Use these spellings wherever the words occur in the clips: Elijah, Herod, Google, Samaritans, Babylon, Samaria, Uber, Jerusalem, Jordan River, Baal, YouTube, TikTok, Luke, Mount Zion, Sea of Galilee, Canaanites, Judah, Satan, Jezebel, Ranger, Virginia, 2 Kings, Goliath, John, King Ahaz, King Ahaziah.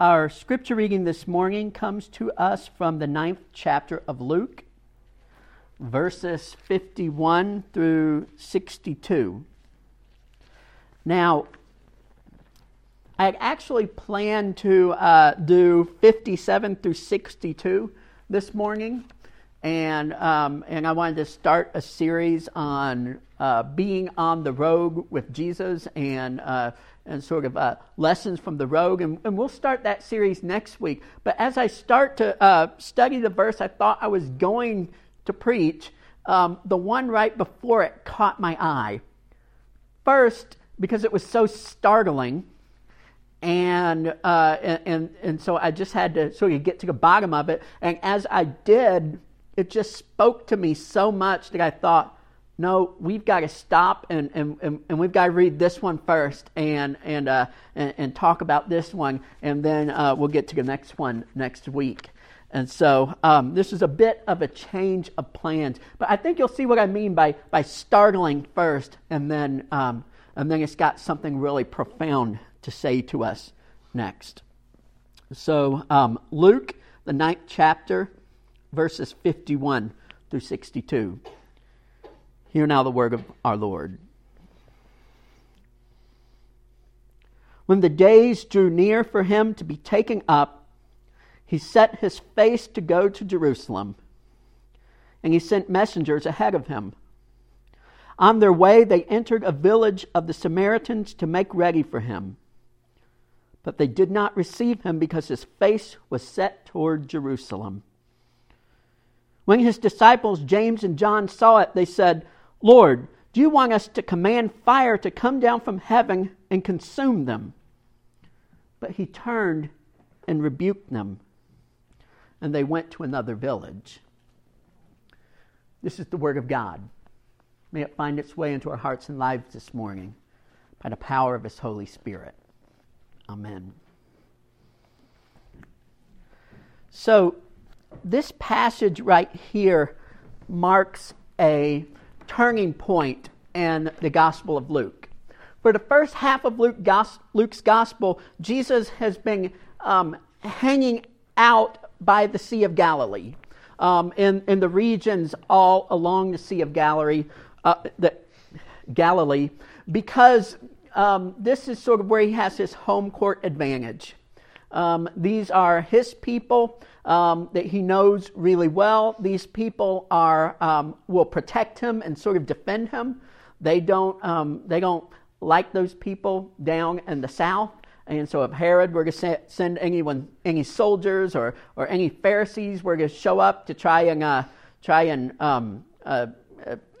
Our scripture reading this morning comes to us from the 9th chapter of Luke, verses 51 through 62. Now, I had actually planned to do 57 through 62 this morning, and I wanted to start a series on being on the road with Jesus and sort of lessons from the road, and we'll start that series next week. But as I start to study the verse I thought I was going to preach, the one right before it caught my eye. First, because it was so startling, and so I just had to sort of get to the bottom of it. And as I did, it just spoke to me so much that I thought, no, we've got to stop and we've got to read this one first and talk about this one, and then we'll get to the next one next week. And so this is a bit of a change of plans, but I think you'll see what I mean by startling first, and then it's got something really profound to say to us next. So Luke, the 9th chapter, verses 51 through 62. Hear now the word of our Lord. When the days drew near for him to be taken up, he set his face to go to Jerusalem, and he sent messengers ahead of him. On their way, they entered a village of the Samaritans to make ready for him. But they did not receive him because his face was set toward Jerusalem. When his disciples James and John saw it, they said, "Lord, do you want us to command fire to come down from heaven and consume them?" But he turned and rebuked them, and they went to another village. This is the word of God. May it find its way into our hearts and lives this morning by the power of his Holy Spirit. Amen. So, this passage right here marks a turning point in the Gospel of Luke. For the first half of Luke's Gospel, Jesus has been hanging out by the Sea of Galilee, in the regions all along the Sea of Galilee, because this is sort of where he has his home court advantage. These are his people that he knows really well. These people will protect him and sort of defend him. They don't like those people down in the south. And so if Herod were to send any soldiers or any Pharisees were to show up to try and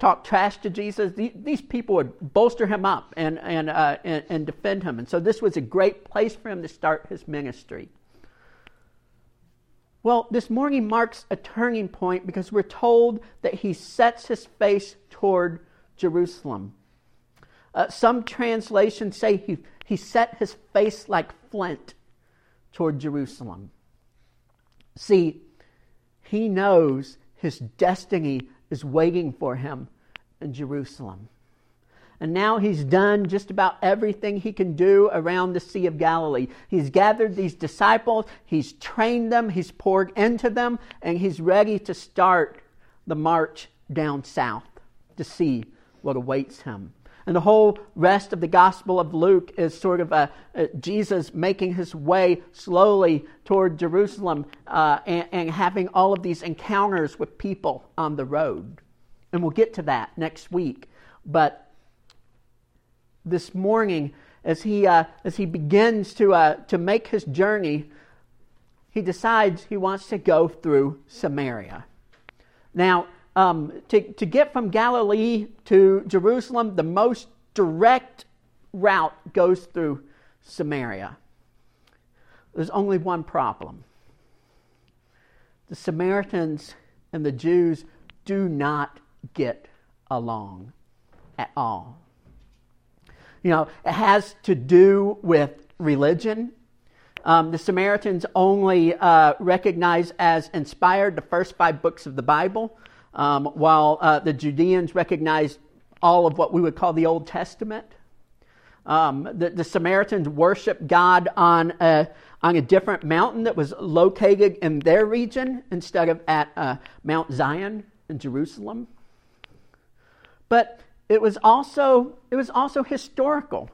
talk trash to Jesus, these people would bolster him up and defend him. And so this was a great place for him to start his ministry. Well, this morning marks a turning point because we're told that he sets his face toward Jerusalem. Some translations say he set his face like flint toward Jerusalem. See, he knows his destiny is waiting for him in Jerusalem. And now he's done just about everything he can do around the Sea of Galilee. He's gathered these disciples, he's trained them, he's poured into them, and he's ready to start the march down south to see what awaits him. And the whole rest of the Gospel of Luke is sort of Jesus making his way slowly toward Jerusalem and having all of these encounters with people on the road. And we'll get to that next week. But this morning, as he begins to make his journey, he decides he wants to go through Samaria. Now, to get from Galilee to Jerusalem, the most direct route goes through Samaria. There's only one problem. The Samaritans and the Jews do not get along at all. You know, it has to do with religion. The Samaritans only recognize as inspired the first 5 books of the Bible, while the Judeans recognize all of what we would call the Old Testament. The Samaritans worship God on a on a different mountain that was located in their region instead of at Mount Zion in Jerusalem. But it was also historical.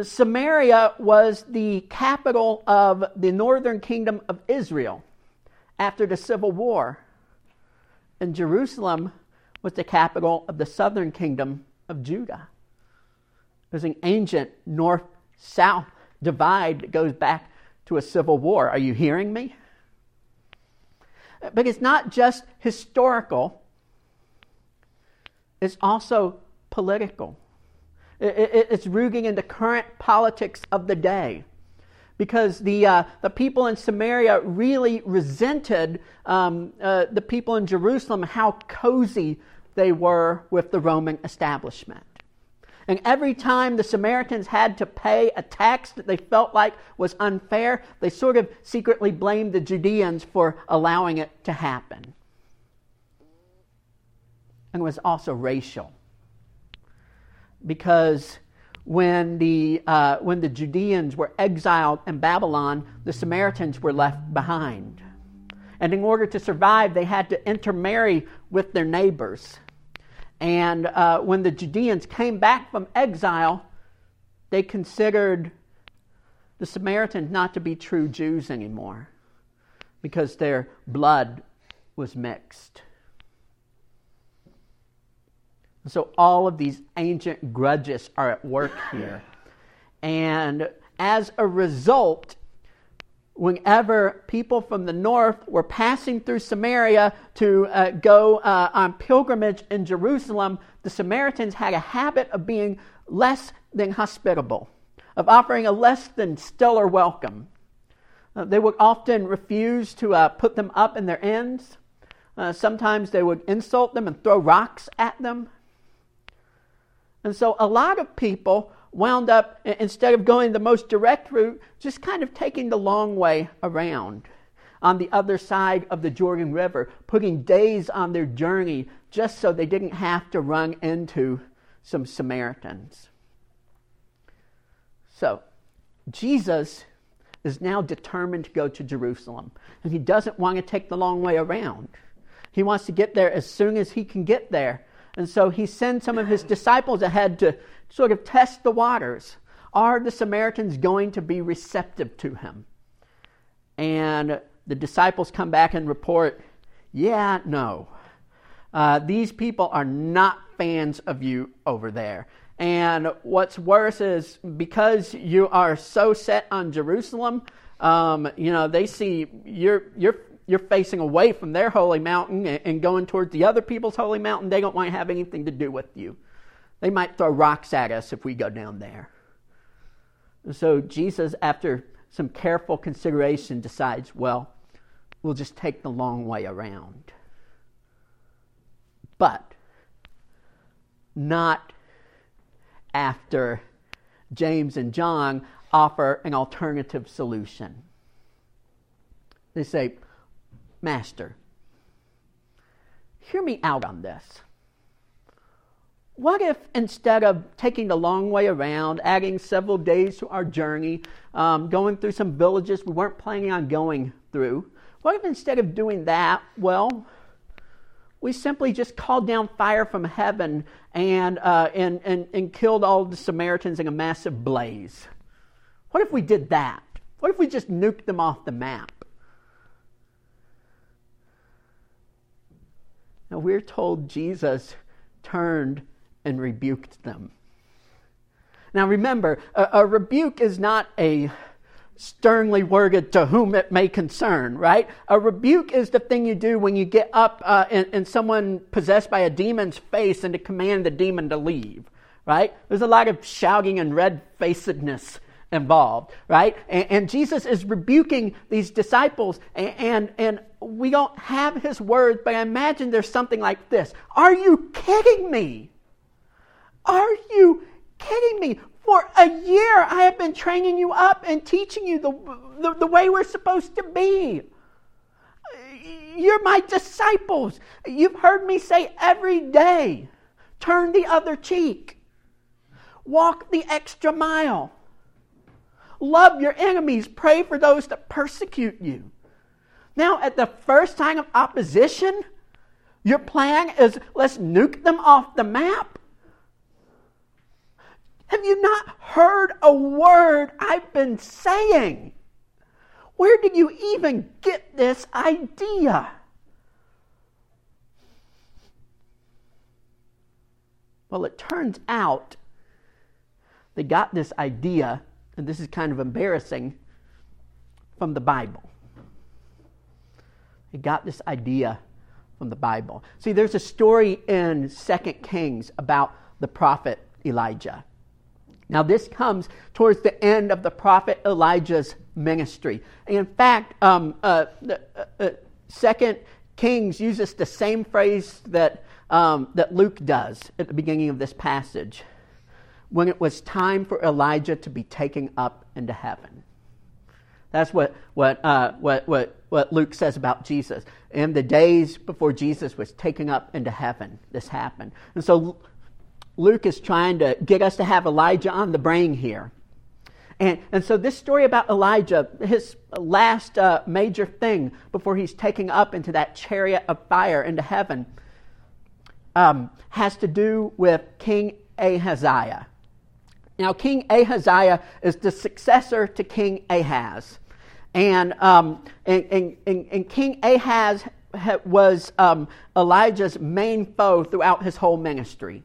Samaria was the capital of the Northern Kingdom of Israel after the Civil War, and Jerusalem was the capital of the Southern Kingdom of Judah. There's an ancient north-south divide that goes back to a civil war. Are you hearing me? But it's not just historical. It's also political. It's rooted in the current politics of the day, because the people in Samaria really resented the people in Jerusalem, how cozy they were with the Roman establishment. And every time the Samaritans had to pay a tax that they felt like was unfair, they sort of secretly blamed the Judeans for allowing it to happen. And it was also racial, because when the Judeans were exiled in Babylon, the Samaritans were left behind. And in order to survive, they had to intermarry with their neighbors. And when the Judeans came back from exile, they considered the Samaritans not to be true Jews anymore, because their blood was mixed. And so all of these ancient grudges are at work here. And as a result, whenever people from the north were passing through Samaria to go on pilgrimage in Jerusalem, the Samaritans had a habit of being less than hospitable, of offering a less than stellar welcome. They would often refuse to put them up in their inns. Sometimes they would insult them and throw rocks at them. And so a lot of people wound up, instead of going the most direct route, just kind of taking the long way around on the other side of the Jordan River, putting days on their journey just so they didn't have to run into some Samaritans. So Jesus is now determined to go to Jerusalem, and he doesn't want to take the long way around. He wants to get there as soon as he can get there. And so he sends some of his disciples ahead to sort of test the waters. Are the Samaritans going to be receptive to him? And the disciples come back and report, yeah, no. These people are not fans of you over there. And what's worse is, because you are so set on Jerusalem, they see you're facing away from their holy mountain and going towards the other people's holy mountain. They don't want to have anything to do with you. They might throw rocks at us if we go down there. And so Jesus, after some careful consideration, decides, well, we'll just take the long way around. But not after James and John offer an alternative solution. They say, Master, hear me out on this. What if, instead of taking the long way around, adding several days to our journey, going through some villages we weren't planning on going through, what if instead of doing that, well, we simply just called down fire from heaven and killed all the Samaritans in a massive blaze? What if we did that? What if we just nuked them off the map? Now, we're told Jesus turned and rebuked them. Now, remember, a rebuke is not a sternly worded "to whom it may concern," right? A rebuke is the thing you do when you get up in someone possessed by a demon's face and to command the demon to leave, right? There's a lot of shouting and red-facedness involved, right? And Jesus is rebuking these disciples, and we don't have his words, but I imagine there's something like this. Are you kidding me? Are you kidding me? For a year I have been training you up and teaching you the way we're supposed to be. You're my disciples. You've heard me say every day, turn the other cheek. Walk the extra mile. Love your enemies. Pray for those that persecute you. Now, at the first sign of opposition, your plan is, let's nuke them off the map. Have you not heard a word I've been saying? Where did you even get this idea? Well, it turns out they got this idea, and this is kind of embarrassing, from the Bible. They got this idea from the Bible. See, there's a story in 2 Kings about the prophet Elijah. Now, this comes towards the end of the prophet Elijah's ministry. And in fact, 2 Kings uses the same phrase that Luke does at the beginning of this passage, when it was time for Elijah to be taken up into heaven. That's what Luke says about Jesus. In the days before Jesus was taken up into heaven, this happened. And so Luke is trying to get us to have Elijah on the brain here. And so this story about Elijah, his last major thing before he's taken up into that chariot of fire into heaven, has to do with King Ahaziah. Now, King Ahaziah is the successor to King Ahaz. And King Ahaz was Elijah's main foe throughout his whole ministry.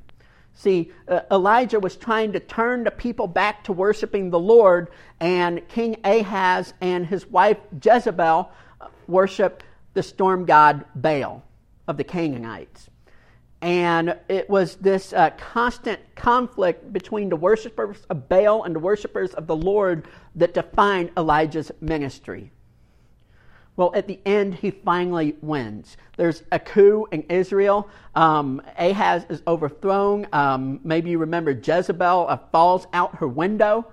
See, Elijah was trying to turn the people back to worshiping the Lord, and King Ahaz and his wife Jezebel worshiped the storm god Baal of the Canaanites. And it was this constant conflict between the worshipers of Baal and the worshipers of the Lord that defined Elijah's ministry. Well, at the end, he finally wins. There's a coup in Israel. Ahaz is overthrown. Maybe you remember Jezebel falls out her window.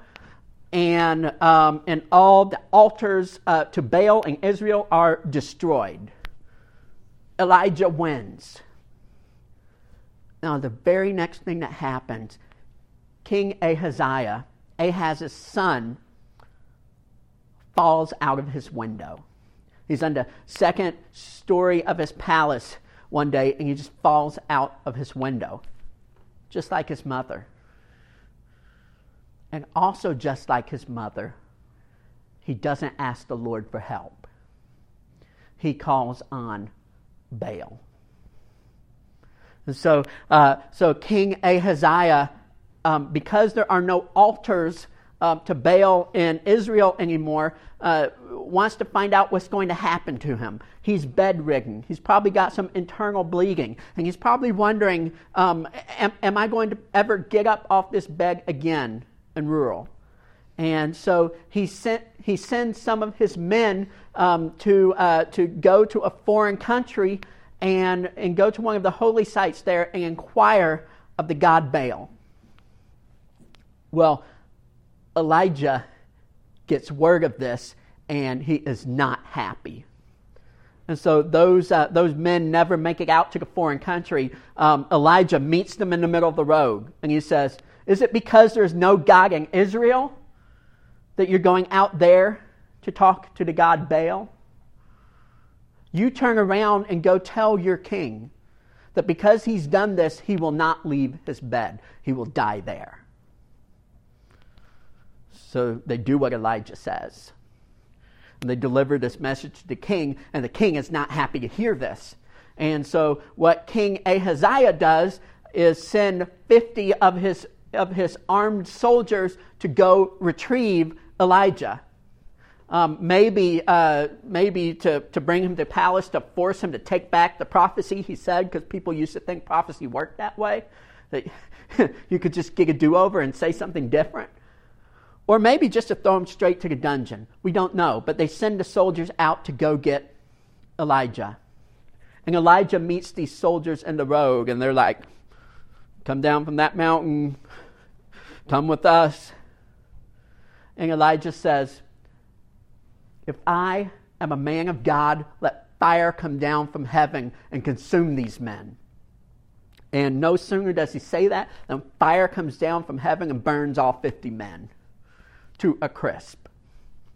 And all the altars to Baal in Israel are destroyed. Elijah wins. Now, the very next thing that happens, King Ahaziah, Ahaz's son, falls out of his window. He's on the second story of his palace one day, and he just falls out of his window, just like his mother. And also just like his mother, he doesn't ask the Lord for help. He calls on Baal. So King Ahaziah, because there are no altars to Baal in Israel anymore, wants to find out what's going to happen to him. He's bedridden. He's probably got some internal bleeding, and he's probably wondering, am I going to ever get up off this bed again in rural? And so he sends some of his men to go to a foreign country and go to one of the holy sites there and inquire of the god Baal. Well, Elijah gets word of this, and he is not happy. And so those men never make it out to the foreign country. Elijah meets them in the middle of the road, and he says, "Is it because there's no God in Israel that you're going out there to talk to the god Baal? You turn around and go tell your king that because he's done this, he will not leave his bed. He will die there." So they do what Elijah says. And they deliver this message to the king, and the king is not happy to hear this. And so what King Ahaziah does is send 50 of his armed soldiers to go retrieve Elijah. Maybe to bring him to palace, to force him to take back the prophecy he said, because people used to think prophecy worked that way, that you could just get a do-over and say something different. Or maybe just to throw him straight to the dungeon. We don't know, but they send the soldiers out to go get Elijah. And Elijah meets these soldiers in the road, and they're like, "Come down from that mountain, come with us." And Elijah says, "If I am a man of God, let fire come down from heaven and consume these men." And no sooner does he say that than fire comes down from heaven and burns all 50 men. to a crisp.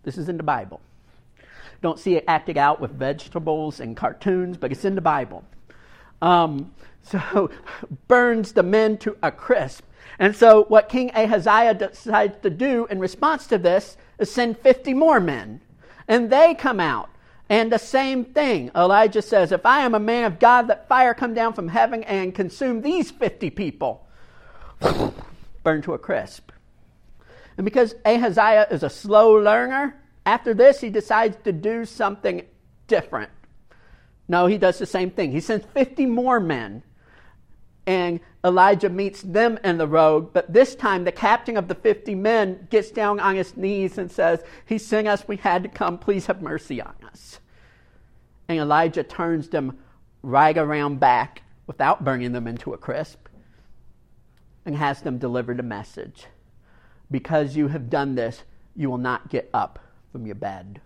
This is in the Bible. Don't see it acted out with vegetables and cartoons, but it's in the Bible. So burns the men to a crisp. And so what King Ahaziah decides to do in response to this is send 50 more men. And they come out. And the same thing. Elijah says, if I am a man of God, let fire come down from heaven and consume these 50 people. Burn to a crisp. And because Ahaziah is a slow learner, after this he decides to do something different. No, he does the same thing. He sends 50 more men. And Elijah meets them in the road, but this time the captain of the 50 men gets down on his knees and says, he sent us, we had to come, please have mercy on us. And Elijah turns them right around back without burning them into a crisp and has them deliver the message. Because you have done this, you will not get up from your bed.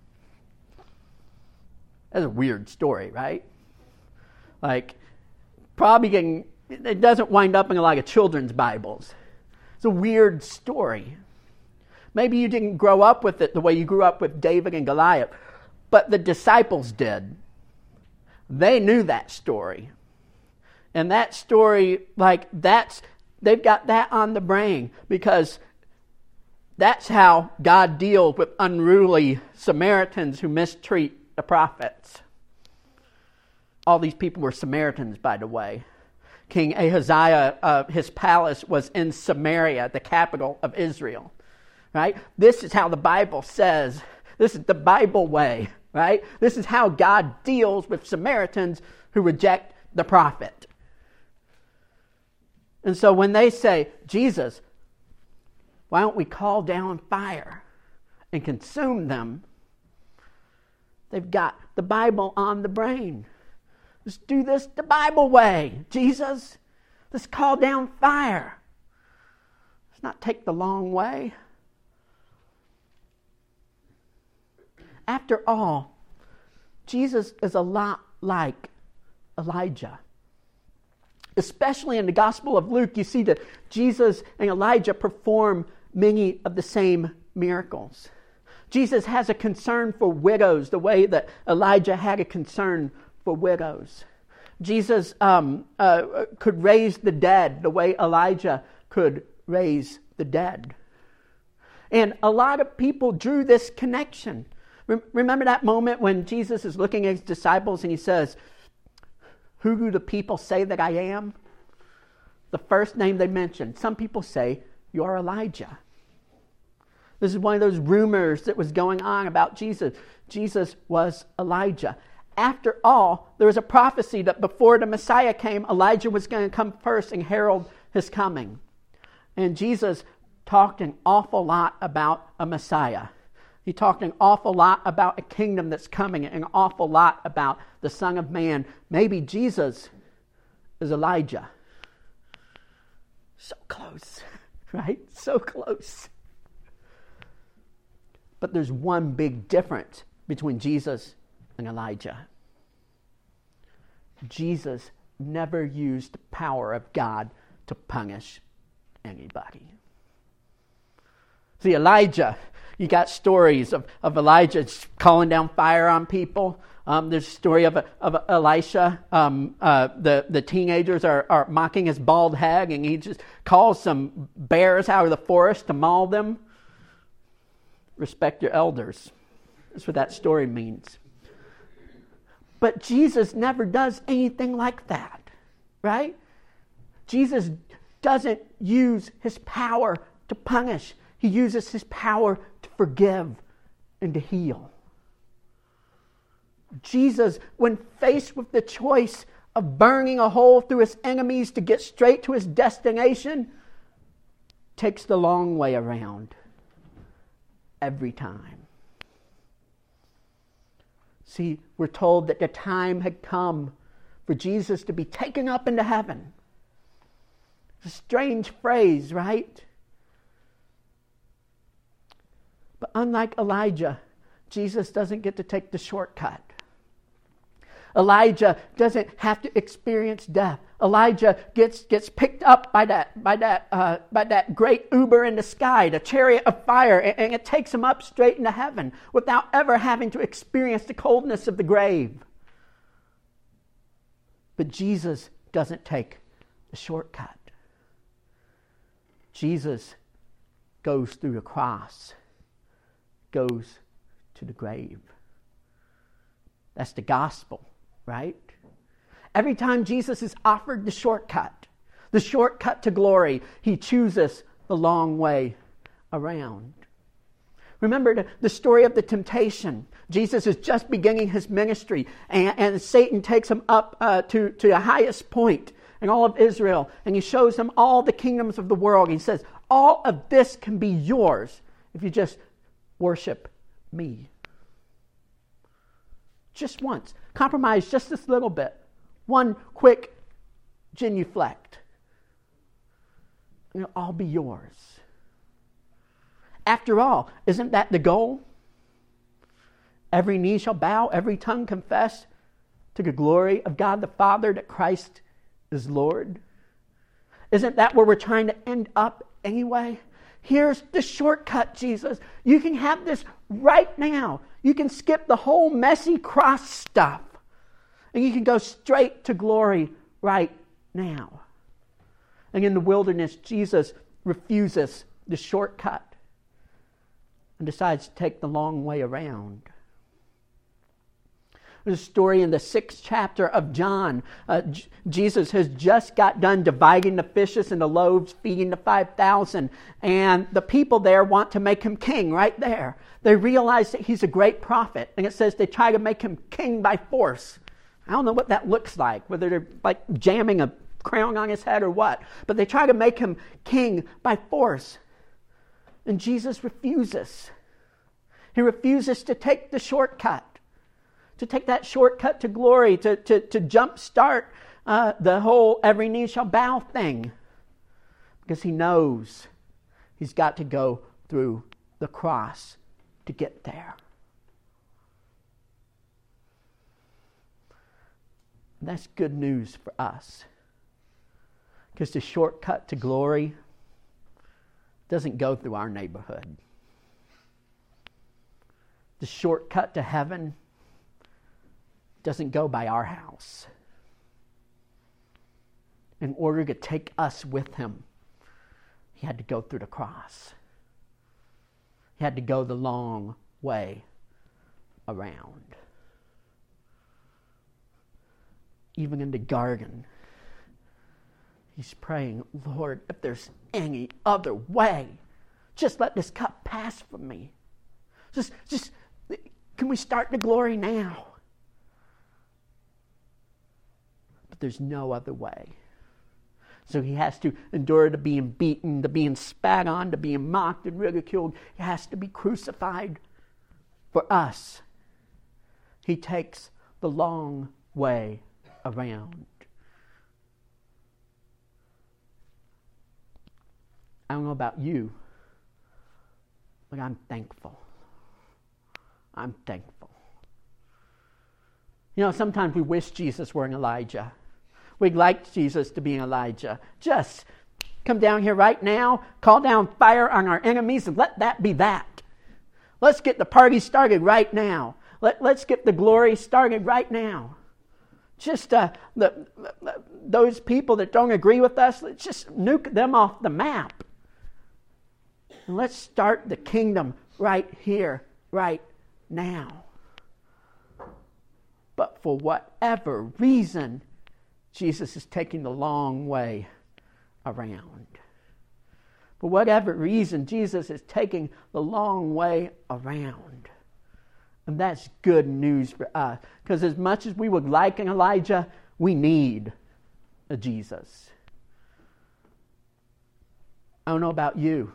That's a weird story, right? Like, probably getting... It doesn't wind up in a lot of children's Bibles. It's a weird story. Maybe you didn't grow up with it the way you grew up with David and Goliath, but the disciples did. They knew that story. And that story, like, they've got that on the brain because that's how God deals with unruly Samaritans who mistreat the prophets. All these people were Samaritans, by the way. King Ahaziah, his palace was in Samaria, the capital of Israel, right? This is how the Bible says. This is the Bible way, right? This is how God deals with Samaritans who reject the prophet. And so when they say, Jesus, why don't we call down fire and consume them? They've got the Bible on the brain. Let's do this the Bible way, Jesus. Let's call down fire. Let's not take the long way. After all, Jesus is a lot like Elijah. Especially in the Gospel of Luke, you see that Jesus and Elijah perform many of the same miracles. Jesus has a concern for widows the way that Elijah had a concern for widows. Jesus could raise the dead the way Elijah could raise the dead. And a lot of people drew this connection. Remember that moment when Jesus is looking at his disciples and he says, who do the people say that I am? The first name they mentioned. Some people say, you're Elijah. This is one of those rumors that was going on about Jesus. Jesus was Elijah. After all, there was a prophecy that before the Messiah came, Elijah was going to come first and herald his coming. And Jesus talked an awful lot about a Messiah. He talked an awful lot about a kingdom that's coming, an awful lot about the Son of Man. Maybe Jesus is Elijah. So close, right? So close. But there's one big difference between Jesus and Elijah. Jesus never used the power of God to punish anybody. See, Elijah, you got stories of Elijah calling down fire on people. There's a story of Elisha. The teenagers are mocking his bald head, and he just calls some bears out of the forest to maul them. Respect your elders. That's what that story means. But Jesus never does anything like that, right? Jesus doesn't use his power to punish. He uses his power to forgive and to heal. Jesus, when faced with the choice of burning a hole through his enemies to get straight to his destination, takes the long way around every time. See, we're told that the time had come for Jesus to be taken up into heaven. It's a strange phrase, right? But unlike Elijah, Jesus doesn't get to take the shortcut. Elijah doesn't have to experience death. Elijah gets picked up by that great Uber in the sky, the chariot of fire, and it takes him up straight into heaven without ever having to experience the coldness of the grave. But Jesus doesn't take the shortcut. Jesus goes through the cross, goes to the grave. That's the gospel, right? Every time Jesus is offered the shortcut to glory, he chooses the long way around. Remember the story of the temptation. Jesus is just beginning his ministry, and Satan takes him up to the highest point in all of Israel, and he shows him all the kingdoms of the world. He says, all of this can be yours if you just worship me. Just once. Compromise just this little bit. One quick genuflect. And it'll all be yours. After all, isn't that the goal? Every knee shall bow, every tongue confess to the glory of God the Father that Christ is Lord. Isn't that where we're trying to end up anyway? Here's the shortcut, Jesus. You can have this right now. You can skip the whole messy cross stuff. And you can go straight to glory right now. And in the wilderness, Jesus refuses the shortcut and decides to take the long way around. There's a story in the 6th chapter of John. Jesus has just got done dividing the fishes and the loaves, feeding the 5,000. And the people there want to make him king right there. They realize that he's a great prophet. And it says they try to make him king by force. I don't know what that looks like, whether they're like jamming a crown on his head or what. But they try to make him king by force. And Jesus refuses. He refuses to take the shortcut. To take that shortcut to glory, to jump start the whole every knee shall bow thing. Because he knows he's got to go through the cross to get there. And that's good news for us. Because the shortcut to glory doesn't go through our neighborhood. The shortcut to heaven doesn't go by our house. In order to take us with him, he had to go through the cross. He had to go the long way around. Even in the garden, he's praying, Lord, if there's any other way, just let this cup pass from me. Just can we start the glory now? There's no other way. So he has to endure to being beaten, to being spat on, to being mocked and ridiculed. He has to be crucified for us. He takes the long way around. I don't know about you, but I'm thankful. I'm thankful. You know, sometimes we wish Jesus were an Elijah. We'd like Jesus to be an Elijah. Just come down here right now, call down fire on our enemies, and let that be that. Let's get the party started right now. Let's get the glory started right now. Just those people that don't agree with us, let's just nuke them off the map. And let's start the kingdom right here, right now. But for whatever reason, Jesus is taking the long way around. For whatever reason, Jesus is taking the long way around. And that's good news for us. Because as much as we would like an Elijah, we need a Jesus. I don't know about you,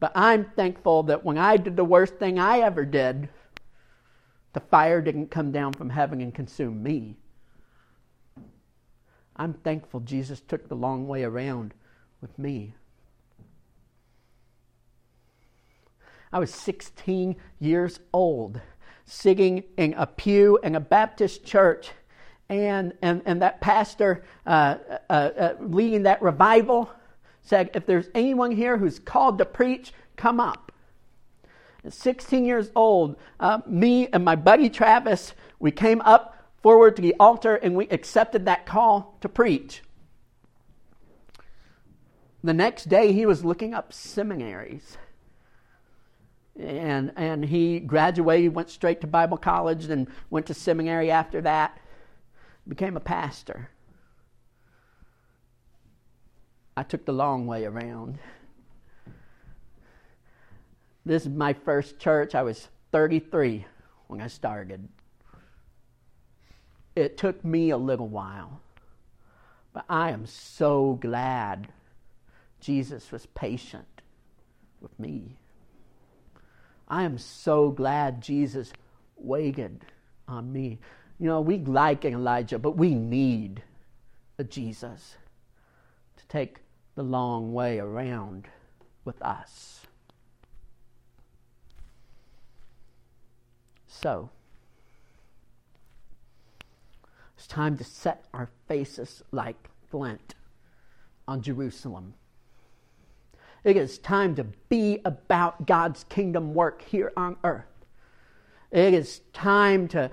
but I'm thankful that when I did the worst thing I ever did, the fire didn't come down from heaven and consume me. I'm thankful Jesus took the long way around with me. I was 16 years old. sitting in a pew in a Baptist church, and that pastor leading that revival said, if there's anyone here who's called to preach, come up. At 16 years old, me and my buddy Travis, we came up forward to the altar and we accepted that call to preach. The next day he was looking up seminaries, and he graduated, went straight to Bible college, then went to seminary after that, became a pastor. I took the long way around. This is my first church. I was 33 when I started. It took me a little while, but I am so glad Jesus was patient with me. I am so glad Jesus waited on me. You know, we like an Elijah, but we need a Jesus to take the long way around with us. So, it's time to set our faces like flint on Jerusalem. It is time to be about God's kingdom work here on earth. It is time to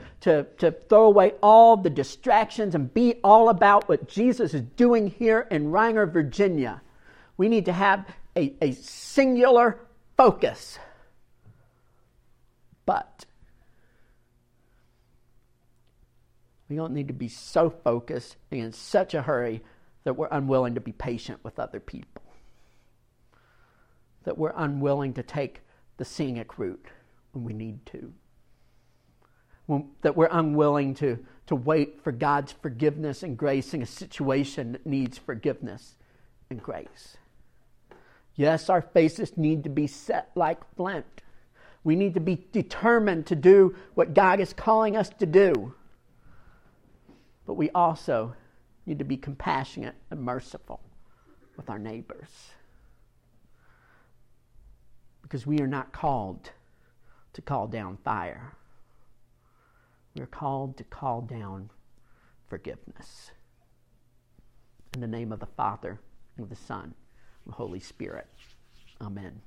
throw away all the distractions and be all about what Jesus is doing here in Ranger, Virginia. We need to have a singular focus. But we don't need to be so focused and in such a hurry that we're unwilling to be patient with other people, that we're unwilling to take the scenic route when we need to, that we're unwilling to wait for God's forgiveness and grace in a situation that needs forgiveness and grace. Yes, our faces need to be set like flint. We need to be determined to do what God is calling us to do. But we also need to be compassionate and merciful with our neighbors, because we are not called to call down fire. We are called to call down forgiveness. In the name of the Father, and of the Son, and the Holy Spirit. Amen.